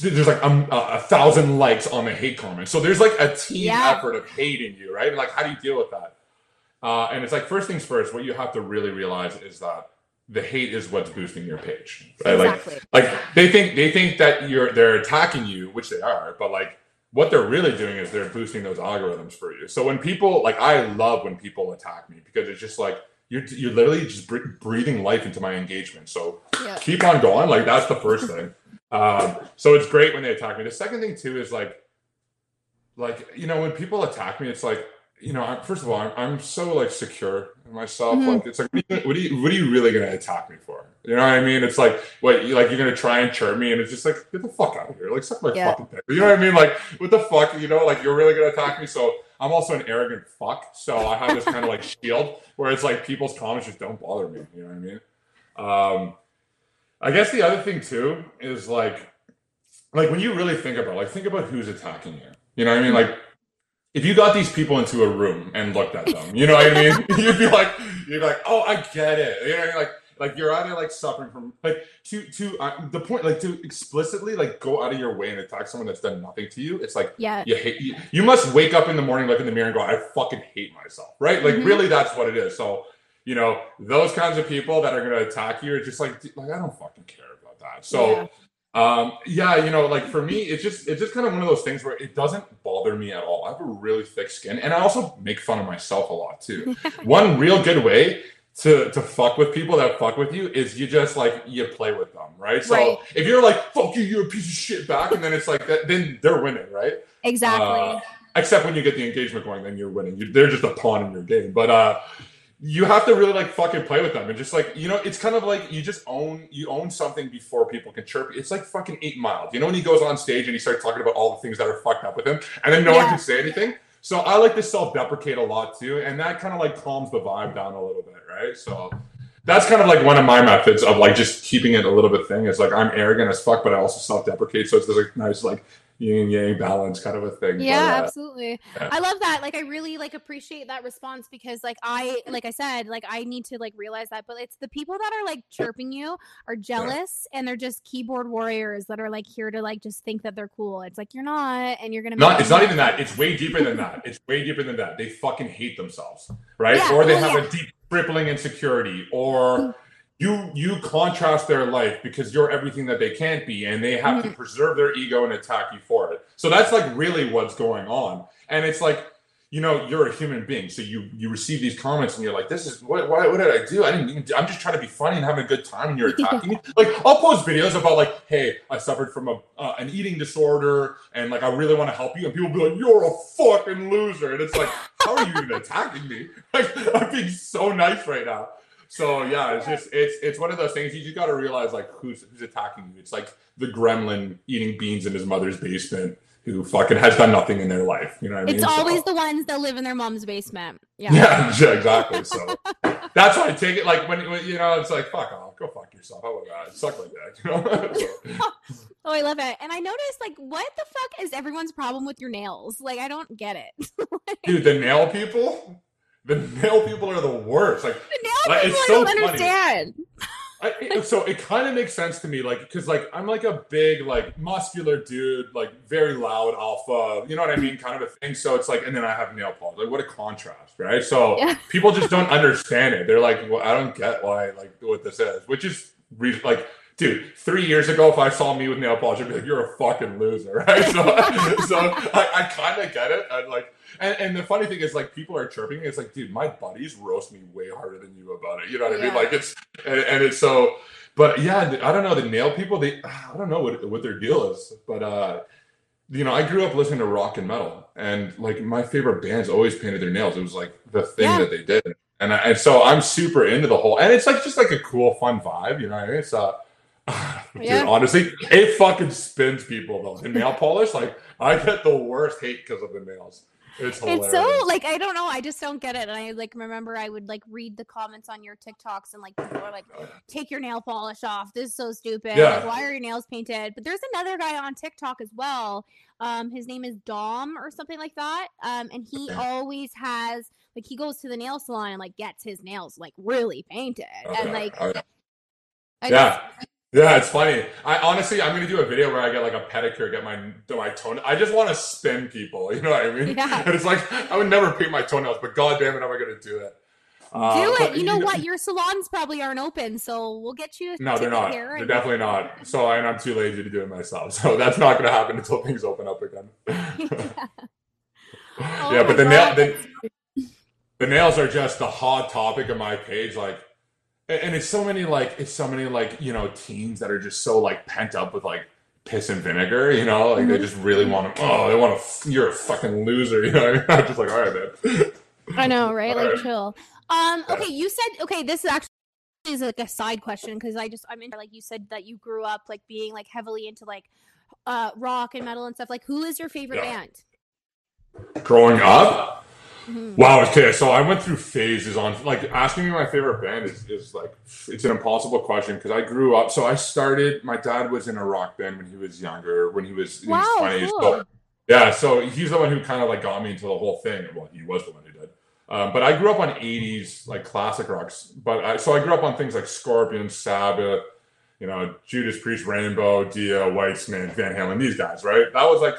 there's like a, a thousand likes on the hate comment. So there's like a team yeah. effort of hating you, right? And like, how do you deal with that? Uh, and it's like, first things first, what you have to really realize is that the hate is what's boosting your page. Right? Exactly. Like, like they think, they think that you're, they're attacking you, which they are, but like, what they're really doing is they're boosting those algorithms for you. So when people, like, I love when people attack me, because it's just like, you're you're literally just breathing life into my engagement. So yeah. keep on going. Like, that's the first thing. Um, so it's great when they attack me. The second thing too is like, like, you know, when people attack me, it's like, you know, I'm, first of all, I'm, I'm so like secure in myself. Mm-hmm. Like, it's like, what are you, what are you, what are you really gonna attack me for? You know what I mean? It's like, what, you, like, you're gonna try and chirp me, and it's just like, get the fuck out of here. Like, suck my yeah. fucking dick. You know what I mean? Like, what the fuck? You know, like, you're really gonna attack me? So I'm also an arrogant fuck. So I have this kind of like shield where it's like people's comments just don't bother me. You know what I mean? Um, I guess the other thing too is like, like when you really think about, like, think about who's attacking you. You know what I mean? Like, if you got these people into a room and looked at them, you know what I mean? You'd be like, you're like, oh, I get it. You know what I mean? Like, like you're either like suffering from, like, to, to uh, the point, like, to explicitly like go out of your way and attack someone that's done nothing to you. It's like, yeah, you hate, you, you must wake up in the morning, look in the mirror and go, I fucking hate myself. Right? Like, mm-hmm. really, that's what it is. So, you know, those kinds of people that are going to attack you are just like, like, I don't fucking care about that. So, yeah. Um, yeah, you know, like for me, it's just, it's just kind of one of those things where it doesn't bother me at all. I have a really thick skin, and I also make fun of myself a lot too. One real good way to, to fuck with people that fuck with you is you just like, you play with them. Right. So right. if you're like, fuck you, you're a piece of shit back. And then it's like that, then they're winning. Right. Exactly. Uh, except when you get the engagement going, then you're winning. You, they're just a pawn in your game. But, uh, you have to really like fucking play with them and just like, you know, it's kind of like you just own, you own something before people can chirp. It's like fucking Eight Mile. You know, when he goes on stage and he starts talking about all the things that are fucked up with him, and then no yeah. one can say anything. So I like to self-deprecate a lot too. And that kind of like calms the vibe down a little bit. Right. So that's kind of like one of my methods of like just keeping it a little bit thing. It's like, I'm arrogant as fuck, but I also self-deprecate. So it's this like nice, like, yin and yang balance kind of a thing. Yeah, but, uh, absolutely. Yeah. I love that. Like, I really like appreciate that response because like I, like I said, like I need to like realize that, but it's the people that are like chirping you are jealous yeah. and they're just keyboard warriors that are like here to like, just think that they're cool. It's like, you're not, and you're going to not, it's them. Not even that. It's way deeper than that. It's way deeper than that. They fucking hate themselves. Right. Yeah, or they well, have yeah. a deep crippling insecurity, or You you contrast their life because you're everything that they can't be, and they have mm-hmm. to preserve their ego and attack you for it. So that's like really what's going on. And it's like, you know, you're a human being, so you you receive these comments and you're like, this is what what, what did I do? I didn't even, I'm just trying to be funny and having a good time, and you're attacking me. Like, I'll post videos about like, hey, I suffered from a uh, an eating disorder, and like I really want to help you, and people be like, you're a fucking loser, and it's like, how are you even attacking me? Like, I'm being so nice right now. So yeah, it's just it's it's one of those things you just got to realize like who's who's attacking you. It's like the gremlin eating beans in his mother's basement who fucking has done nothing in their life. You know what I mean? It's always so, the ones that live in their mom's basement. Yeah. Yeah, yeah, exactly. So that's why I take it like when, when you know it's like fuck off, go fuck yourself. Oh my god, suck like that. You know? Oh, I love it. And I noticed, like, what the fuck is everyone's problem with your nails? Like, I don't get it. Like, dude, the nail people. The nail people are the worst. Like, the nail like, people, it's so I don't funny. Understand. I, it, so it kind of makes sense to me, like, because, like, I'm, like, a big, like, muscular dude, like, very loud alpha, you know what I mean, kind of a thing. So it's like, and then I have nail polish. Like, what a contrast, right? So yeah. people just don't understand it. They're like, well, I don't get why, like, what this is, which is, re- like, dude, three years ago, if I saw me with nail polish, I'd be like, you're a fucking loser, right? So, so I, I kind of get it. I'm like, and, and the funny thing is, like, people are chirping me. It's like, dude, my buddies roast me way harder than you about it. You know what yeah. I mean? Like, it's, and, and it's so, but yeah, I don't know. The nail people, they, I don't know what, what their deal is. But, uh, you know, I grew up listening to rock and metal. And, like, my favorite bands always painted their nails. It was, like, the thing yeah. that they did. And, I, and so I'm super into the whole, and it's, like, just, like, a cool, fun vibe. You know what I mean? It's, uh. Dude, yeah. honestly, it fucking spins people though. The nail polish, like I get the worst hate because of the nails. It's hilarious. It's so like I don't know. I just don't get it. And I like remember I would like read the comments on your TikToks and like people are like, take your nail polish off. This is so stupid. Yeah. Like, why are your nails painted? But there's another guy on TikTok as well. Um, his name is Dom or something like that. Um, and he always has like he goes to the nail salon and like gets his nails like really painted oh, and yeah. like oh, yeah. I yeah. Just, Yeah, it's funny. I honestly, I'm gonna do a video where I get like a pedicure, get my my toenail. I just want to spin people. You know what I mean? Yeah. And it's like I would never paint my toenails, but god damn it, am I gonna do it? Uh, do it. But, you know you what? Know, your salons probably aren't open, so we'll get you. No, they're not. They're definitely not. So, and I'm too lazy to do it myself. So that's not gonna happen until things open up again. yeah. Oh yeah, but the nail, the, the nails are just the hot topic of my page, like. And it's so many like it's so many like you know teens that are just so like pent up with like piss and vinegar, you know, like mm-hmm. they just really want to, oh, they want to, you're a fucking loser, you know what I mean? I'm just like, all right, man. I know, right? All like, right. chill. Um, yeah. Okay, you said, okay, this is actually is like a side question, because I just, I'm into, like, you said that you grew up, like, being, like, heavily into, like, uh, rock and metal and stuff. Like, who is your favorite yeah. band? Growing up? Mm-hmm. Wow, okay, so I went through phases on, like, asking me my favorite band is, is like, it's an impossible question, because I grew up, so I started, my dad was in a rock band when he was younger, when he was in wow, his twenties, cool. so, yeah, so he's the one who kind of, like, got me into the whole thing, well, he was the one who did, um, but I grew up on eighties, like, classic rocks, but, I, so I grew up on things like Scorpions, Sabbath, you know, Judas Priest, Rainbow, Dio, Whitesnake, Van Halen, these guys, right, that was, like,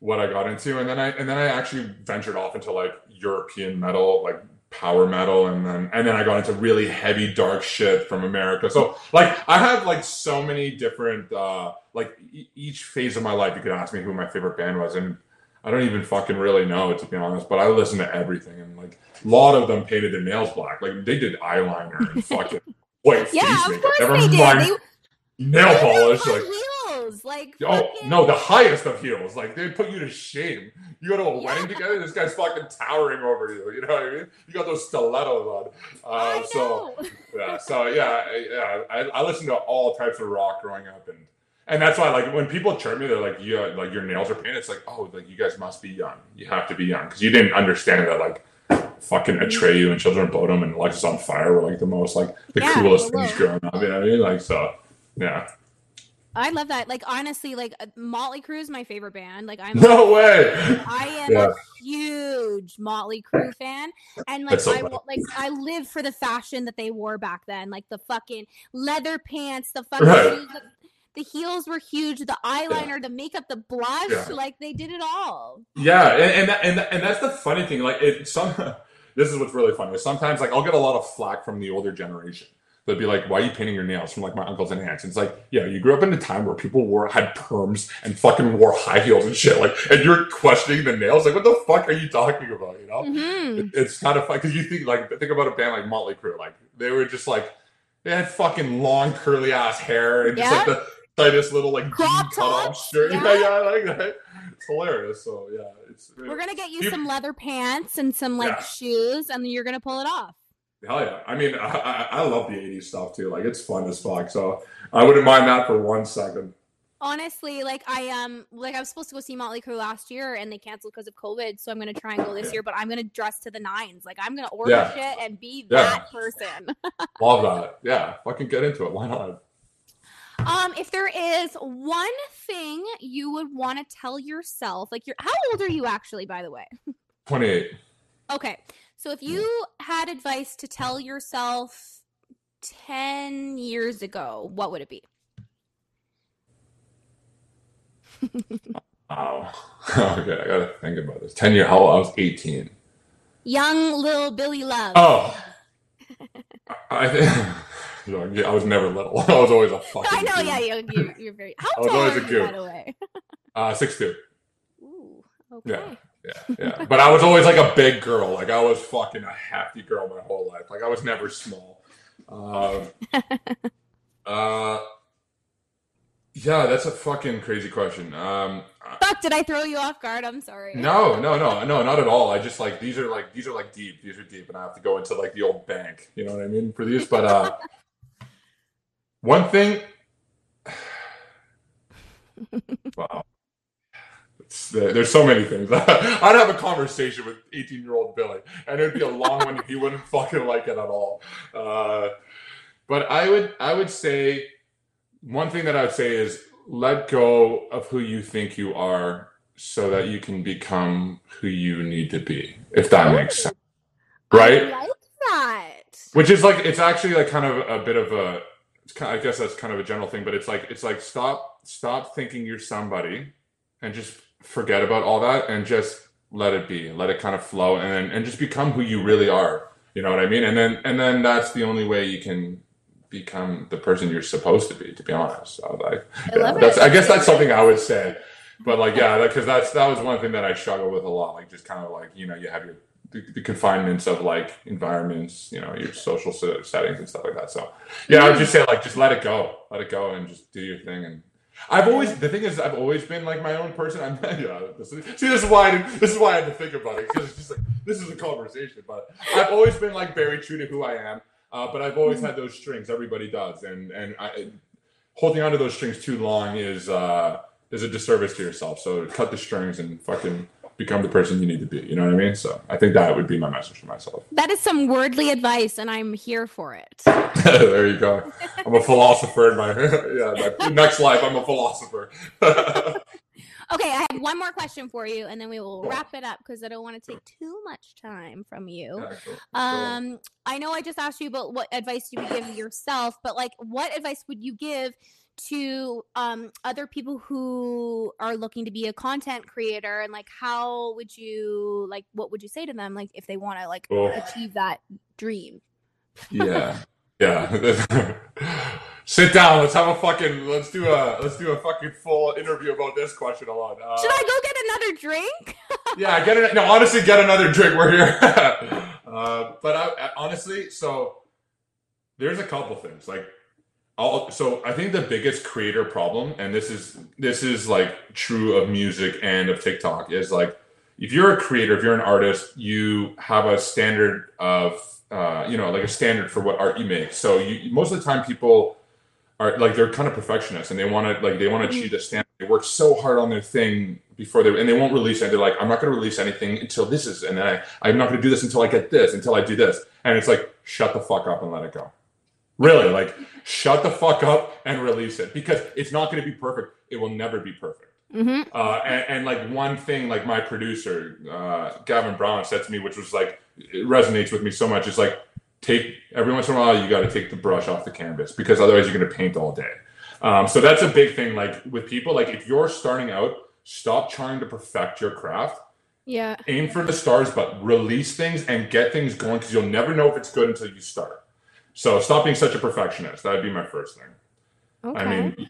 what I got into, and then I and then I actually ventured off into like European metal, like power metal, and then and then I got into really heavy dark shit from America. So like I have like so many different uh like e- each phase of my life. You could ask me who my favorite band was, and I don't even fucking really know, to be honest. But I listened to everything, and like a lot of them painted their nails black. Like they did eyeliner and fucking white face yeah, makeup. Never they mind they, nail polish. Like. Like oh fucking... no, the highest of heels. Like they put you to shame. You go to a yeah. wedding together, this guy's fucking towering over you. You know what I mean? You got those stilettos on. Uh, I so know. yeah, so yeah, yeah. I, I listened to all types of rock growing up, and and that's why like when people chirp me, they're like, yeah, like your nails are painted. It's like, oh, like you guys must be young. You have to be young because you didn't understand that like fucking Atreyu and Children of Bodom and Alexisonfire were like the most like the yeah, coolest things growing up. You know what I mean? Like so, yeah. I love that. Like, honestly, like, Motley Crue is my favorite band. Like, I'm no a, way. I am yeah. a huge Motley Crue fan, and like, so I funny. like, I live for the fashion that they wore back then. Like the fucking leather pants, the fucking right. shoes, the, the heels were huge, the eyeliner, yeah. the makeup, the blush. Yeah. Like they did it all. Yeah, and and that, and, that, and that's the funny thing. Like, it some this is what's really funny. Sometimes, like, I'll get a lot of flack from the older generation. They'd be like, why are you painting your nails? From like my uncles and aunts. And it's like, yeah, you grew up in a time where people wore had perms and fucking wore high heels and shit. Like, and you're questioning the nails. Like, what the fuck are you talking about? You know, mm-hmm. it, it's kind of fun because you think like think about a band like Motley Crue. Like, they were just like they had fucking long curly ass hair and yep. just like the tightest little like crop top shirt. Yeah, yeah, like that. It's hilarious. So yeah, it's, it's we're gonna get you, you some leather pants and some like yeah. shoes, and you're gonna pull it off. Hell yeah. I mean, I, I, I love the eighties stuff too. Like, it's fun as fuck. So I wouldn't mind that for one second. Honestly, like I um, like I was supposed to go see Motley Crue last year and they canceled because of COVID. So I'm going to try and go this yeah. year, but I'm going to dress to the nines. Like, I'm going to order yeah. shit and be yeah. that person. Love that. Yeah. Fucking get into it. Why not? Um, if there is one thing you would want to tell yourself, like you're, how old are you actually, by the way? twenty-eight. Okay. So if you had advice to tell yourself ten years ago, what would it be? Oh, okay. I got to think about this. ten year, how old? I was eighteen. Young little Billy Love. Oh. I, think, I was never little. I was always a fucking I know, dude. yeah. You, you, you're very... How I was always a goon. By the way? uh, six two. Ooh, okay. Yeah. Yeah, yeah. But I was always like a big girl. Like I was fucking a hefty girl my whole life. Like I was never small. Uh, uh, yeah, that's a fucking crazy question. Um, Fuck, did I throw you off guard? I'm sorry. No, no, no, no, not at all. I just like, these are like, these are like deep. These are deep and I have to go into like the old bank. You know what I mean? For these, but uh, one thing. Wow. There's so many things. I'd have a conversation with eighteen-year-old Billy, and it'd be a long one. If he wouldn't fucking like it at all. Uh, but I would, I would say one thing that I would say is let go of who you think you are, so that you can become who you need to be. If that makes sense, right? I like that. Which is like it's actually like kind of a bit of a. I guess that's kind of a general thing, but it's like it's like stop, stop thinking you're somebody, and just. Forget about all that and just let it be, let it kind of flow and and just become who you really are. You know what I mean? And then, and then that's the only way you can become the person you're supposed to be, to be honest. So like, I, yeah, that's, I guess that's something I would say, but like, yeah, like, cause that's, that was one thing that I struggled with a lot. Like just kind of like, you know, you have your, the, the confinements of like environments, you know, your social settings and stuff like that. So yeah, I would just say like, just let it go, let it go and just do your thing. And I've always, the thing is, I've always been like my own person. I'm, yeah, this, see, this is why I didn't, this is why I had to think about it, because it's just like, this is a conversation. But I've always been like very true to who I am. Uh, but I've always had those strings. Everybody does, and and I, holding onto those strings too long is uh, is a disservice to yourself. So cut the strings and fucking become the person you need to be. You know what I mean? So I think that would be my message to myself. That is some worldly advice, and I'm here for it. There you go. I'm a philosopher in my yeah. My next life, I'm a philosopher. Okay, I have one more question for you, and then we will cool. wrap it up because I don't want to take too much time from you. Yeah, cool. Um, cool. I know I just asked you about what advice you would give yourself, but like, what advice would you give to um, other people who are looking to be a content creator, and like, how would you like, what would you say to them, like, if they want to like oh. achieve that dream? Yeah, yeah. Sit down. Let's have a fucking. Let's do a. Let's do a fucking full interview about this question alone. Uh, Should I go get another drink? yeah, get it. No, honestly, get another drink. We're here. uh, but I, I, honestly, so there's a couple things. Like, I'll, so I think the biggest creator problem, and this is this is like true of music and of TikTok, is like if you're a creator, if you're an artist, you have a standard of uh, you know, like a standard for what art you make. So you, most of the time, people. Are, like they're kind of perfectionists, and they want to like they want to achieve the standard. They work so hard on their thing before they and they won't release it. They're like, I'm not going to release anything until this is, and then I I'm not going to do this until I get this, until I do this. And it's like, shut the fuck up and let it go. Really, like shut the fuck up and release it, because it's not going to be perfect. It will never be perfect. Mm-hmm. Uh, and, and like one thing, like my producer uh, Gavin Brown said to me, which was like it resonates with me so much. It's like. Take every once in a while, you got to take the brush off the canvas, because otherwise you're going to paint all day. Um, so that's a big thing. Like with people, like if you're starting out, stop trying to perfect your craft. Yeah. Aim for the stars, but release things and get things going, because you'll never know if it's good until you start. So stop being such a perfectionist. That'd be my first thing. Okay. I mean,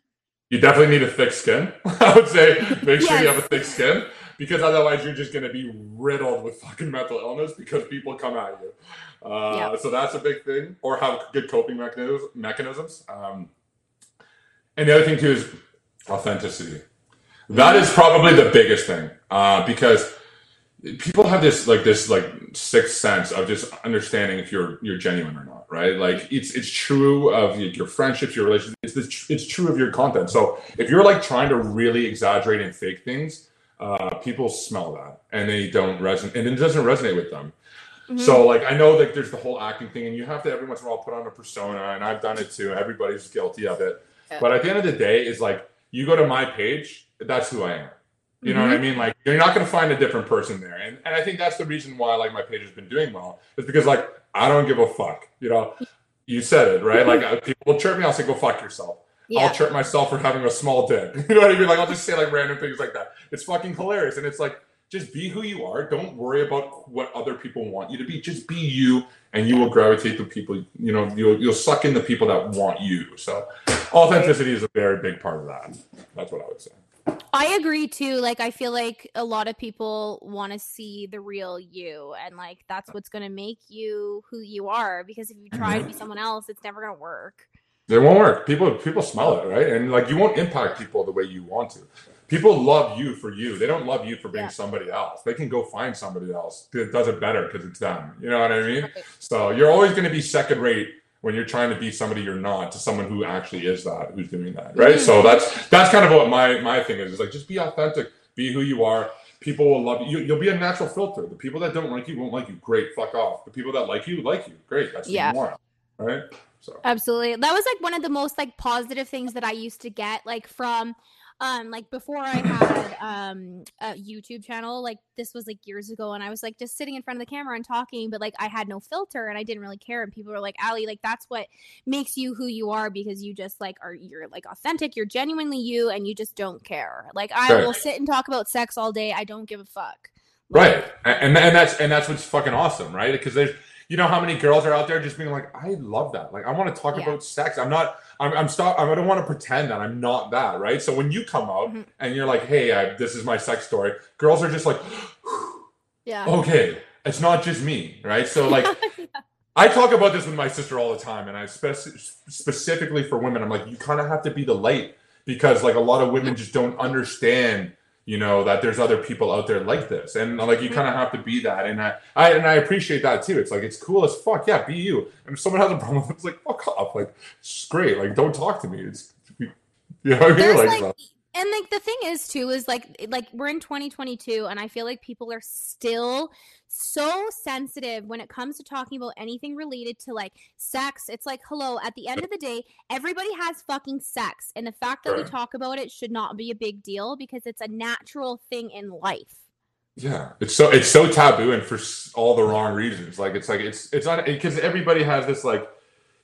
you definitely need a thick skin. I would say make yes. sure you have a thick skin, because otherwise you're just going to be riddled with fucking mental illness because people come at you. Uh, yep. So that's a big thing, or have good coping mechanisms. Um, and the other thing too is authenticity. That is probably the biggest thing, uh, because people have this like this like sixth sense of just understanding if you're you're genuine or not, right? Like it's it's true of your friendships, your relationships. It's this, it's true of your content. So if you're like trying to really exaggerate and fake things, uh, people smell that and they don't resonate, and it doesn't resonate with them. Mm-hmm. So, like, I know, like, there's the whole acting thing, and you have to every once in a while put on a persona, and I've done it too. Everybody's guilty of it. Yeah. But at the end of the day, it's like, you go to my page, that's who I am. You mm-hmm. know what I mean? Like, you're not going to find a different person there. And and I think that's the reason why, like, my page has been doing well, is because, like, I don't give a fuck. You know, you said it, right? Like, people will chirp me, I'll say, go fuck yourself. Yeah. I'll chirp myself for having a small dick. You know what I mean? Like, I'll just say, like, random things like that. It's fucking hilarious. And it's like, just be who you are. Don't worry about what other people want you to be. Just be you, and you will gravitate to people. You know, you'll you'll suck in the people that want you. So authenticity is a very big part of that. That's what I would say. I agree too. Like, I feel like a lot of people want to see the real you, and like that's what's going to make you who you are. Because if you try to be someone else, it's never going to work. It won't work. People people smell it, right? And like you won't impact people the way you want to. People love you for you. They don't love you for being yeah. somebody else. They can go find somebody else that does it better because it's them. You know what I mean? Right. So you're always going to be second rate when you're trying to be somebody you're not to someone who actually is that, who's doing that, right? Mm-hmm. So that's that's kind of what my my thing is. It's like, just be authentic. Be who you are. People will love you. You'll be a natural filter. The people that don't like you won't like you. Great. Fuck off. The people that like you, like you. Great. That's yeah. what you want. Right? So. Absolutely. That was like one of the most like positive things that I used to get like from – Um, like before I had um, a YouTube channel, like this was like years ago, and I was like just sitting in front of the camera and talking, but like I had no filter and I didn't really care. And people were like, "Ali, like that's what makes you who you are, because you just like are you're like authentic, you're genuinely you, and you just don't care." Like I right. will sit and talk about sex all day. I don't give a fuck. Like, right, and and that's and that's what's fucking awesome, right? Because there's. You know how many girls are out there just being like, I love that. Like, I want to talk yeah. about sex. I'm not, I'm, I'm stop. I don't want to pretend that I'm not that, right? So when you come out mm-hmm. and you're like, hey, I, this is my sex story. Girls are just like, yeah, okay, it's not just me, right? So like, yeah. I talk about this with my sister all the time, and I spe- specifically for women, I'm like, you kind of have to be the light. because like a lot of women just don't understand, you know, that there's other people out there like this. And like, you kind of have to be that. And I, I, and I appreciate that too. It's like, it's cool as fuck. Yeah. Be you. And if someone has a problem, it's like, fuck off. Like, it's great. Like, don't talk to me. It's, you know what I mean? Like, like and like, the thing is too, is like, like we're in twenty twenty-two and I feel like people are still so sensitive when it comes to talking about anything related to like sex. It's like, hello, at the end of the day, everybody has fucking sex, and the fact that we talk about it should not be a big deal because it's a natural thing in life. Yeah, it's so it's so taboo, and for all the wrong reasons. Like it's like it's it's not, because everybody has this like,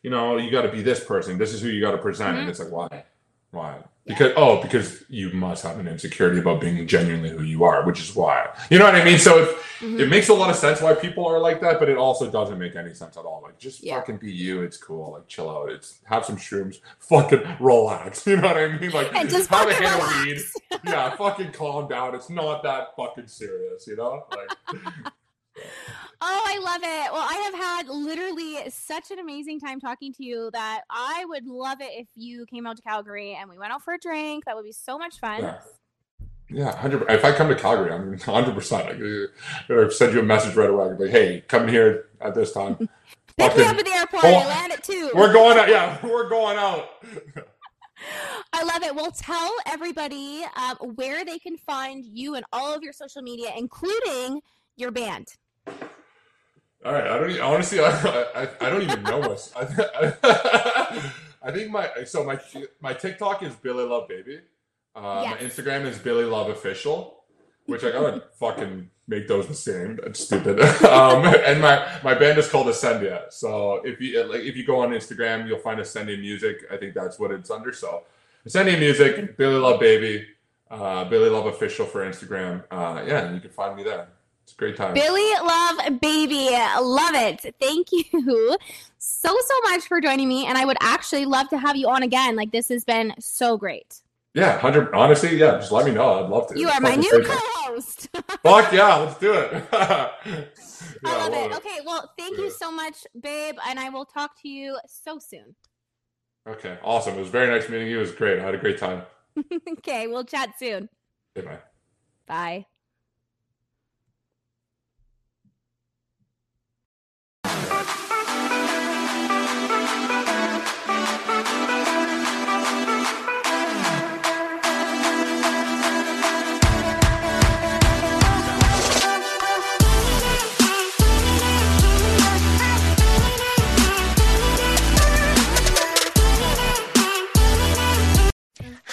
you know, you got to be this person, this is who you got to present. Mm-hmm. And it's like, why why because oh because you must have an insecurity about being genuinely who you are, which is why, you know what I mean? So it, mm-hmm. it makes a lot of sense why people are like that, but it also doesn't make any sense at all. Like, just yeah. fucking be you. It's cool. Like, chill out. It's have some shrooms. Fucking relax. You know what I mean? Like, and just have a hit of weed. Yeah, fucking calm down. It's not that fucking serious, you know? Like oh, I love it. Well, I have had literally such an amazing time talking to you that I would love it if you came out to Calgary and we went out for a drink. That would be so much fun. Yeah, yeah one hundred percent. If I come to Calgary, I'm one hundred percent. I'll send you a message right away. Like, hey, come here at this time. Pick me up at the airport. Oh, I land at two. We're going out. Yeah, we're going out. I love it. Well, tell everybody um, where they can find you and all of your social media, including your band. All right, I don't even, honestly. I, I I don't even know us. I, I, I think my so my my TikTok is Billy Love Baby. Uh, yes. My Instagram is Billy Love Official, which I gotta fucking make those the same. That's stupid. um, and my, my band is called Ascendia. So if you like, if you go on Instagram, you'll find Ascendia Music. I think that's what it's under. So Ascendia Music, Billy Love Baby, uh, Billy Love Official for Instagram. Uh, yeah, and you can find me there. It's a great time. Billy Love Baby. Love it. Thank you so, so much for joining me. And I would actually love to have you on again. Like, this has been so great. Yeah, one hundred percent. Honestly, yeah, just let me know. I'd love to. You are my new co-host. Fuck yeah, let's do it. yeah, I love it. it. Okay, well, thank yeah. you so much, babe. And I will talk to you so soon. Okay, awesome. It was very nice meeting you. It was great. I had a great time. Okay, we'll chat soon. Okay, bye. Bye.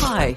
Hi,